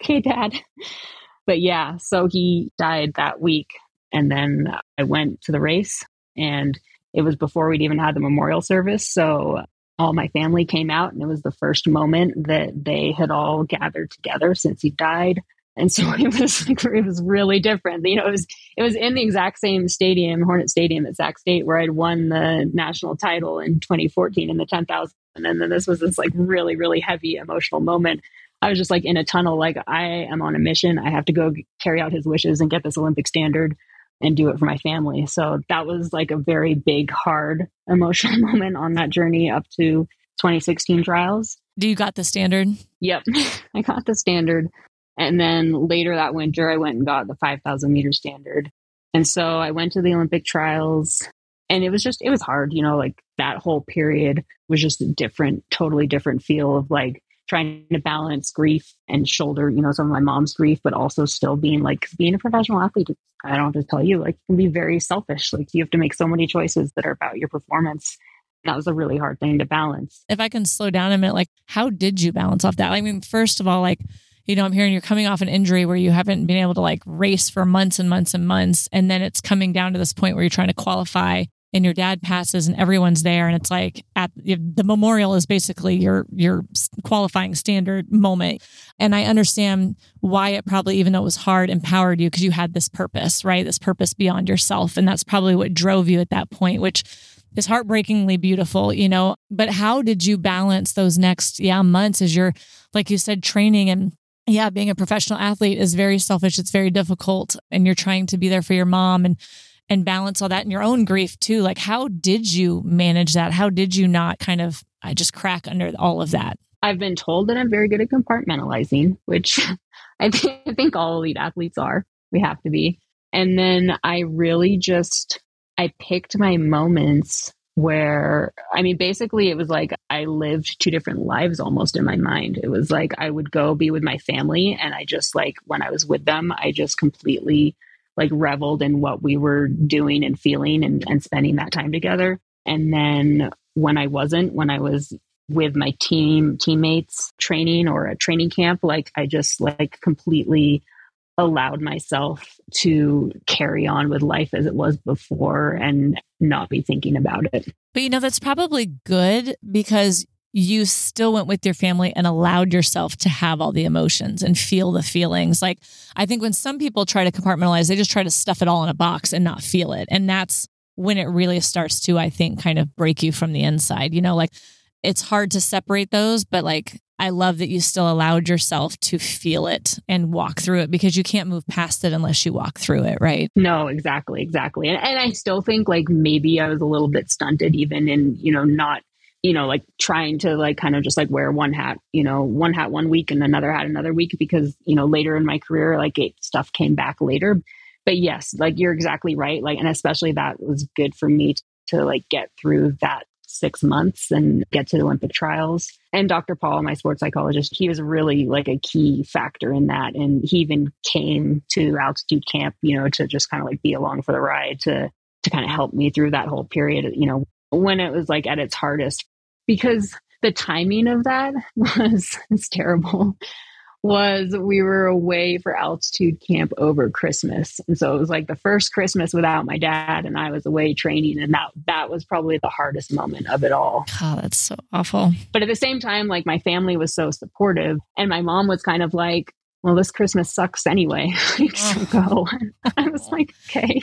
Okay, Dad. But yeah, so he died that week. And then I went to the race, and it was before we'd even had the memorial service. So all my family came out, and it was the first moment that they had all gathered together since he died. And so it was really different. You know, it was in the exact same stadium, Hornet Stadium at Sac State, where I'd won the national title in 2014 in the 10,000. And then this was this like really, really heavy emotional moment. I was just like in a tunnel, like I am on a mission. I have to go carry out his wishes and get this Olympic standard and do it for my family. So that was like a very big, hard emotional moment on that journey up to 2016 trials. Do you got the standard? Yep, I got the standard. And then later that winter, I went and got the 5,000 meter standard. And so I went to the Olympic trials, and it was hard, you know, like that whole period was just a totally different feel of like trying to balance grief and shoulder, you know, some of my mom's grief, but also still being a professional athlete. I don't have to tell you, like, you can be very selfish. Like you have to make so many choices that are about your performance. That was a really hard thing to balance. If I can slow down a minute, like how did you balance off that? I mean, first of all, like, you know, I'm hearing you're coming off an injury where you haven't been able to like race for months and months and months. And then it's coming down to this point where you're trying to qualify and your dad passes and everyone's there. And it's like at the memorial is basically your qualifying standard moment. And I understand why it probably, even though it was hard, empowered you because you had this purpose, right? This purpose beyond yourself. And that's probably what drove you at that point, which is heartbreakingly beautiful, you know, but how did you balance those next months as you're, like you said, training and being a professional athlete is very selfish. It's very difficult. And you're trying to be there for your mom and balance all that in your own grief too. Like, how did you manage that? How did you not kind of just crack under all of that? I've been told that I'm very good at compartmentalizing, which I think all elite athletes are. We have to be. And then I picked my moments where, I mean, basically it was like I lived two different lives almost in my mind. It was like I would go be with my family, and I just like, when I was with them, I just completely like reveled in what we were doing and feeling and spending that time together. And then when I wasn't, when I was with my teammates training or at training camp, like I just like completely allowed myself to carry on with life as it was before and not be thinking about it. But you know, that's probably good because you still went with your family and allowed yourself to have all the emotions and feel the feelings. Like, I think when some people try to compartmentalize, they just try to stuff it all in a box and not feel it. And that's when it really starts to, I think, kind of break you from the inside. You know, like it's hard to separate those, but like, I love that you still allowed yourself to feel it and walk through it, because you can't move past it unless you walk through it, right? No, exactly. And I still think like maybe I was a little bit stunted even in, you know, not, you know, like trying to like kind of just like wear one hat one week and another hat another week, because, you know, later in my career, like stuff came back later. But yes, like you're exactly right. Like, and especially that was good for me to like get through that 6 months and get to the Olympic trials. And Dr. Paul, my sports psychologist, he was really like a key factor in that. And he even came to altitude camp, you know, to just kind of like be along for the ride, to kind of help me through that whole period, you know, when it was like at its hardest, because the timing of that was, it's terrible, was we were away for altitude camp over Christmas. And so it was like the first Christmas without my dad, and I was away training. And that was probably the hardest moment of it all. Oh, that's so awful. But at the same time, like my family was so supportive, and my mom was kind of like, well, this Christmas sucks anyway. So go. I was like, okay.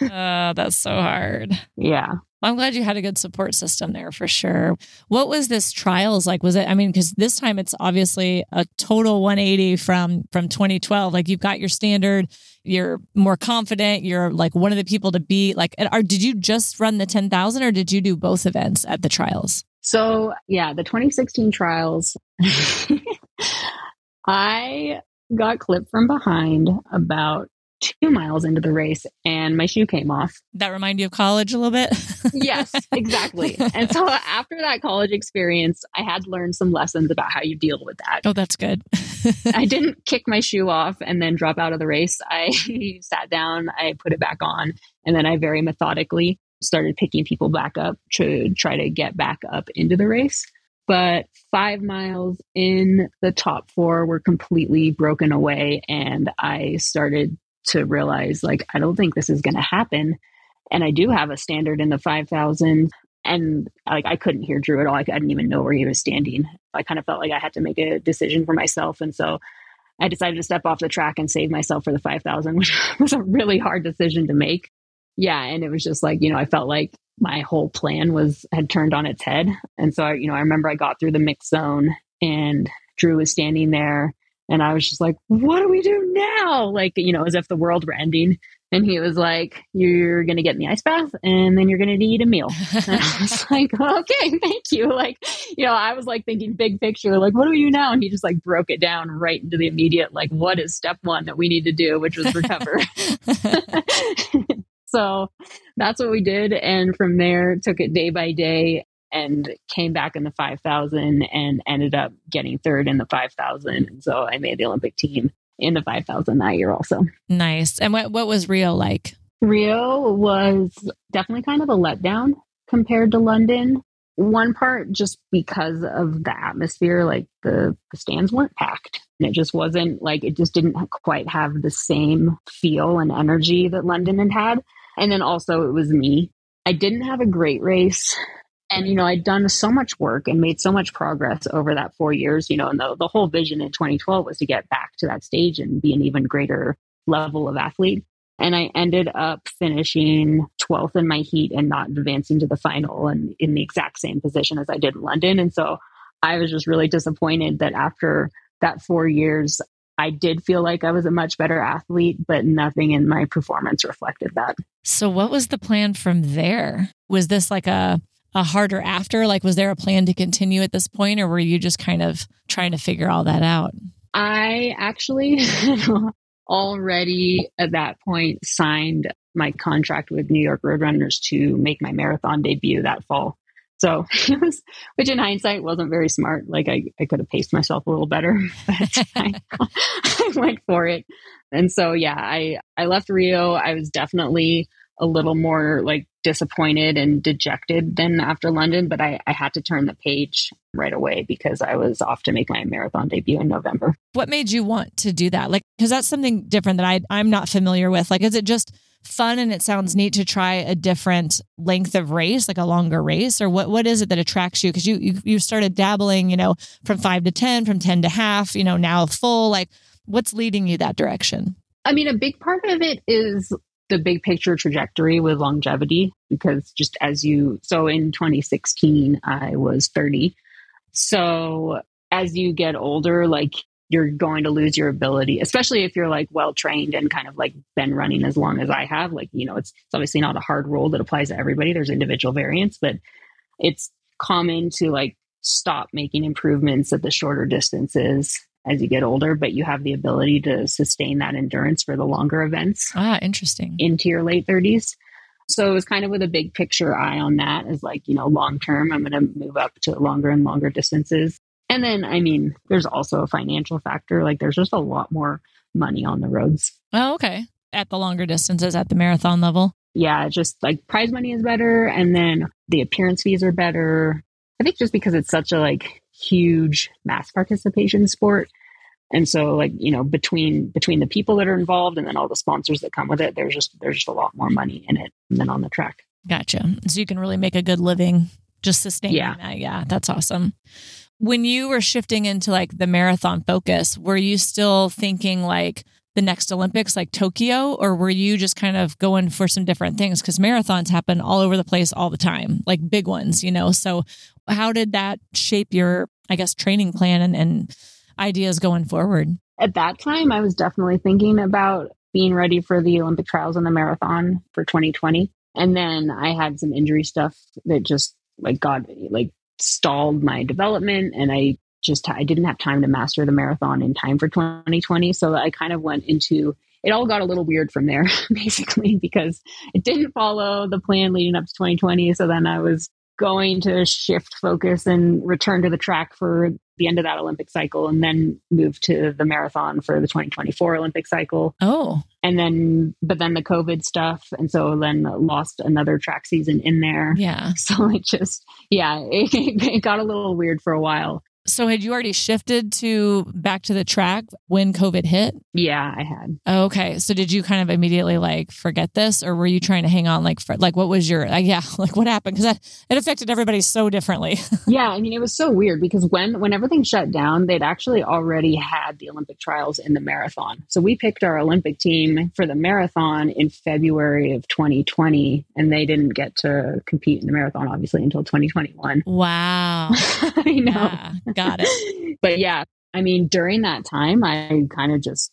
That's so hard. Yeah. Well, I'm glad you had a good support system there for sure. What was this trials like? Was it, I mean, because this time it's obviously a total 180 from 2012. Like you've got your standard, you're more confident, you're like one of the people to beat. Like, did you just run the 10,000 or did you do both events at the trials? So yeah, the 2016 trials, I got clipped from behind about 2 miles into the race and my shoe came off. That remind you of college a little bit? Yes, exactly. And so after that college experience, I had learned some lessons about how you deal with that. Oh, that's good. I didn't kick my shoe off and then drop out of the race. I sat down, I put it back on, and then I very methodically started picking people back up to try to get back up into the race. But 5 miles in, the top four were completely broken away. And I started to realize, like, I don't think this is going to happen. And I do have a standard in the 5,000. And like, I couldn't hear Drew at all. Like, I didn't even know where he was standing. I kind of felt like I had to make a decision for myself. And so I decided to step off the track and save myself for the 5,000, which was a really hard decision to make. Yeah. And it was just like, you know, I felt like my whole plan had turned on its head. And so, I remember I got through the mixed zone and Drew was standing there and I was just like, what do we do now? Like, you know, as if the world were ending. And he was like, you're going to get in the ice bath and then you're going to need a meal. And I was like, okay, thank you. Like, you know, I was like thinking big picture, like, what do we do now? And he just like broke it down right into the immediate, like, what is step one that we need to do, which was recover. So that's what we did. And from there, took it day by day and came back in the 5,000 and ended up getting third in the 5,000. And so I made the Olympic team in the 5,000 that year also. Nice. And what was Rio like? Rio was definitely kind of a letdown compared to London. One part, just because of the atmosphere, like the stands weren't packed. And it just wasn't like, it just didn't quite have the same feel and energy that London had. And then also it was me. I didn't have a great race. And, you know, I'd done so much work and made so much progress over that 4 years, you know, and the whole vision in 2012 was to get back to that stage and be an even greater level of athlete. And I ended up finishing 12th in my heat and not advancing to the final and in the exact same position as I did in London. And so I was just really disappointed that after that 4 years, I did feel like I was a much better athlete, but nothing in my performance reflected that. So what was the plan from there? Was this like a harder after? Like, was there a plan to continue at this point, or were you just kind of trying to figure all that out? I actually already at that point signed my contract with New York Roadrunners to make my marathon debut that fall. So, which in hindsight wasn't very smart. Like I could have paced myself a little better, but I went for it. And so, yeah, I left Rio. I was definitely a little more like disappointed and dejected than after London, but I had to turn the page right away because I was off to make my marathon debut in November. What made you want to do that? Like, because that's something different that I'm not familiar with. Like, is it just fun and it sounds neat to try a different length of race, like a longer race, or what is it that attracts you? Because you started dabbling, you know, from 5 to 10, from 10 to half, you know, now full. Like, what's leading you that direction? I mean, a big part of it is the big picture trajectory with longevity, because just so in 2016, I was 30. So as you get older, like you're going to lose your ability, especially if you're like well-trained and kind of like been running as long as I have. Like, you know, it's obviously not a hard rule that applies to everybody. There's individual variance, but it's common to like stop making improvements at the shorter distances as you get older, but you have the ability to sustain that endurance for the longer events. Interesting. Into your late 30s. So it was kind of with a big picture eye on that as like, you know, long-term, I'm going to move up to longer and longer distances. And then, I mean, there's also a financial factor. Like there's just a lot more money on the roads. Oh, okay. At the longer distances, at the marathon level. Yeah. Just like prize money is better. And then the appearance fees are better. I think just because it's such a like huge mass participation sport. And so like, you know, between the people that are involved and then all the sponsors that come with it, there's just a lot more money in it than on the track. Gotcha. So you can really make a good living just sustaining that. Yeah. That's awesome. When you were shifting into like the marathon focus, were you still thinking like the next Olympics, like Tokyo, or were you just kind of going for some different things? Because marathons happen all over the place all the time, like big ones, you know? So how did that shape your, I guess, training plan and ideas going forward? At that time, I was definitely thinking about being ready for the Olympic trials and the marathon for 2020. And then I had some injury stuff that just like stalled my development. And I didn't have time to master the marathon in time for 2020. So I kind of went into, it all got a little weird from there, basically, because it didn't follow the plan leading up to 2020. So then I was going to shift focus and return to the track for the end of that Olympic cycle and then move to the marathon for the 2024 Olympic cycle. Oh. And then, but then the COVID stuff. And so then lost another track season in there. Yeah. So it just, it got a little weird for a while. So had you already shifted back to the track when COVID hit? Yeah, I had. Oh, okay. So did you kind of immediately like forget this, or were you trying to hang on? Like, what was your, what happened? Cause it affected everybody so differently. Yeah. I mean, it was so weird because when everything shut down, they'd actually already had the Olympic trials in the marathon. So we picked our Olympic team for the marathon in February of 2020, and they didn't get to compete in the marathon, obviously, until 2021. Wow. I know. Yeah. Got it. But yeah, I mean, during that time, I just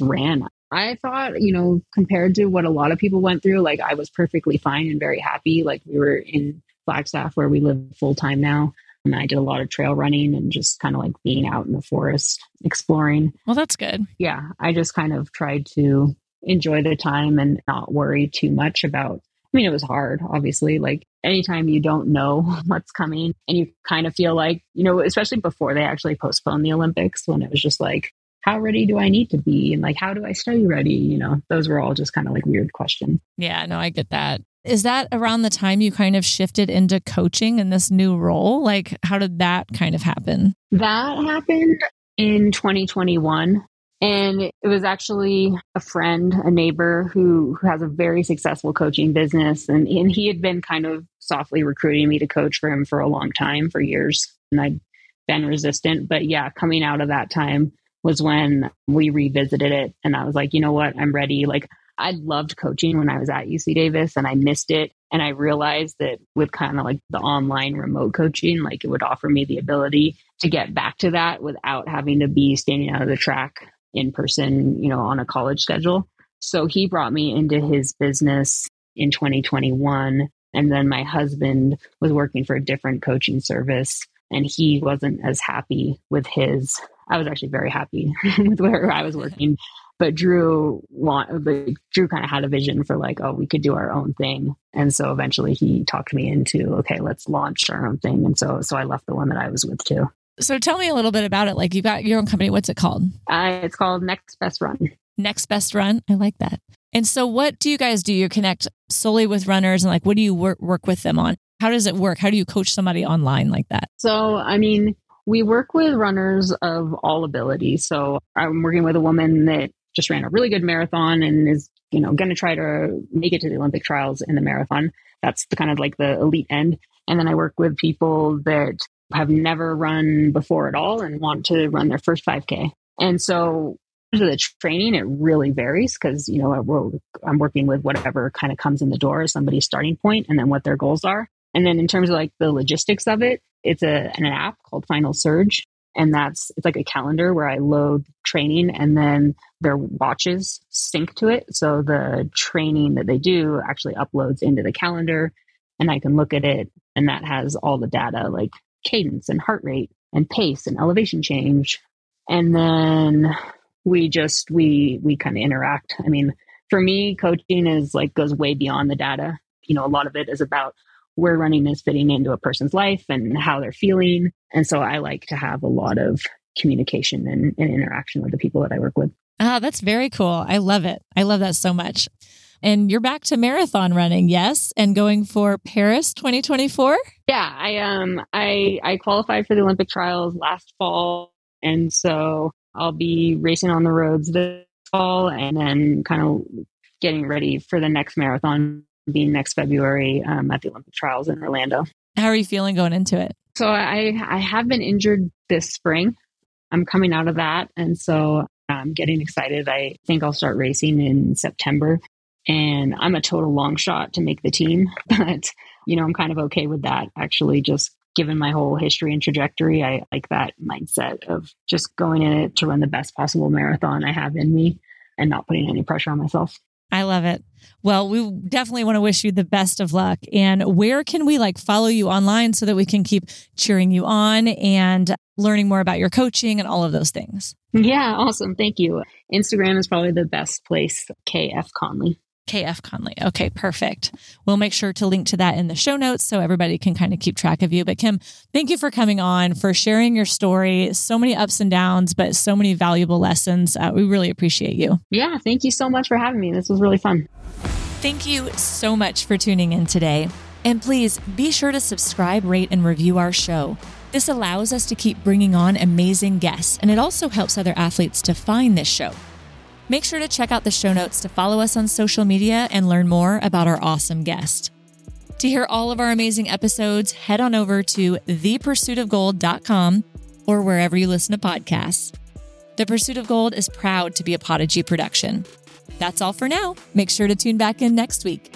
ran. I thought, you know, compared to what a lot of people went through, like I was perfectly fine and very happy. Like we were in Flagstaff where we live full time now. And I did a lot of trail running and just kind of like being out in the forest, exploring. Well, that's good. Yeah. I just kind of tried to enjoy the time and not worry too much about, I mean, it was hard, obviously, like anytime you don't know what's coming and you kind of feel like, you know, especially before they actually postponed the Olympics, when it was just like, how ready do I need to be? And like, how do I stay ready? You know, those were all just kind of like weird questions. Yeah, no, I get that. Is that around the time you kind of shifted into coaching in this new role? Like, how did that kind of happen? That happened in 2021. And it was actually a friend, a neighbor who has a very successful coaching business. And he had been kind of softly recruiting me to coach for him for a long time, for years. And I'd been resistant. But yeah, coming out of that time was when we revisited it. And I was like, you know what? I'm ready. Like I loved coaching when I was at UC Davis and I missed it. And I realized that with kind of like the online remote coaching, like it would offer me the ability to get back to that without having to be standing out of the track in person, you know, on a college schedule. So he brought me into his business in 2021. And then my husband was working for a different coaching service and he wasn't as happy with his. I was actually very happy with where I was working. But Drew kind of had a vision for like, oh, we could do our own thing. And so eventually he talked me into, okay, let's launch our own thing. And so I left the one that I was with too. So tell me a little bit about it. Like, you've got your own company. What's it called? It's called Next Best Run. Next Best Run. I like that. And so what do you guys do? You connect solely with runners, and like, what do you work with them on? How does it work? How do you coach somebody online like that? So, I mean, we work with runners of all abilities. So I'm working with a woman that just ran a really good marathon and is, you know, going to try to make it to the Olympic trials in the marathon. That's the kind of like the elite end. And then I work with people that have never run before at all and want to run their first 5K. And so for the training, it really varies because, you know, I'm working with whatever kind of comes in the door as somebody's starting point and then what their goals are. And then in terms of like the logistics of it, it's an app called Final Surge. And it's like a calendar where I load training and then their watches sync to it. So the training that they do actually uploads into the calendar and I can look at it. And that has all the data like cadence and heart rate and pace and elevation change. And then we kind of interact. I mean, for me, coaching is like goes way beyond the data. You know, a lot of it is about where running is fitting into a person's life and how they're feeling. And so I like to have a lot of communication and interaction with the people that I work with. Oh, that's very cool. I love it. I love that so much. And you're back to marathon running, yes? And going for Paris 2024? Yeah, I qualified for the Olympic trials last fall. And so I'll be racing on the roads this fall and then kind of getting ready for the next marathon being next February at the Olympic trials in Orlando. How are you feeling going into it? So I have been injured this spring. I'm coming out of that. And so I'm getting excited. I think I'll start racing in September. And I'm a total long shot to make the team. But, you know, I'm kind of okay with that. Actually, just given my whole history and trajectory, I like that mindset of just going in it to run the best possible marathon I have in me and not putting any pressure on myself. I love it. Well, we definitely want to wish you the best of luck. And where can we like follow you online so that we can keep cheering you on and learning more about your coaching and all of those things? Yeah, awesome. Thank you. Instagram is probably the best place. KF Conley. KF Conley. Okay, perfect. We'll make sure to link to that in the show notes so everybody can kind of keep track of you. But Kim, thank you for coming on, for sharing your story. So many ups and downs, but so many valuable lessons. We really appreciate you. Yeah, thank you so much for having me. This was really fun. Thank you so much for tuning in today. And please be sure to subscribe, rate, and review our show. This allows us to keep bringing on amazing guests, and it also helps other athletes to find this show. Make sure to check out the show notes to follow us on social media and learn more about our awesome guest. To hear all of our amazing episodes, head on over to thepursuitofgold.com or wherever you listen to podcasts. The Pursuit of Gold is proud to be a Podigy production. That's all for now. Make sure to tune back in next week.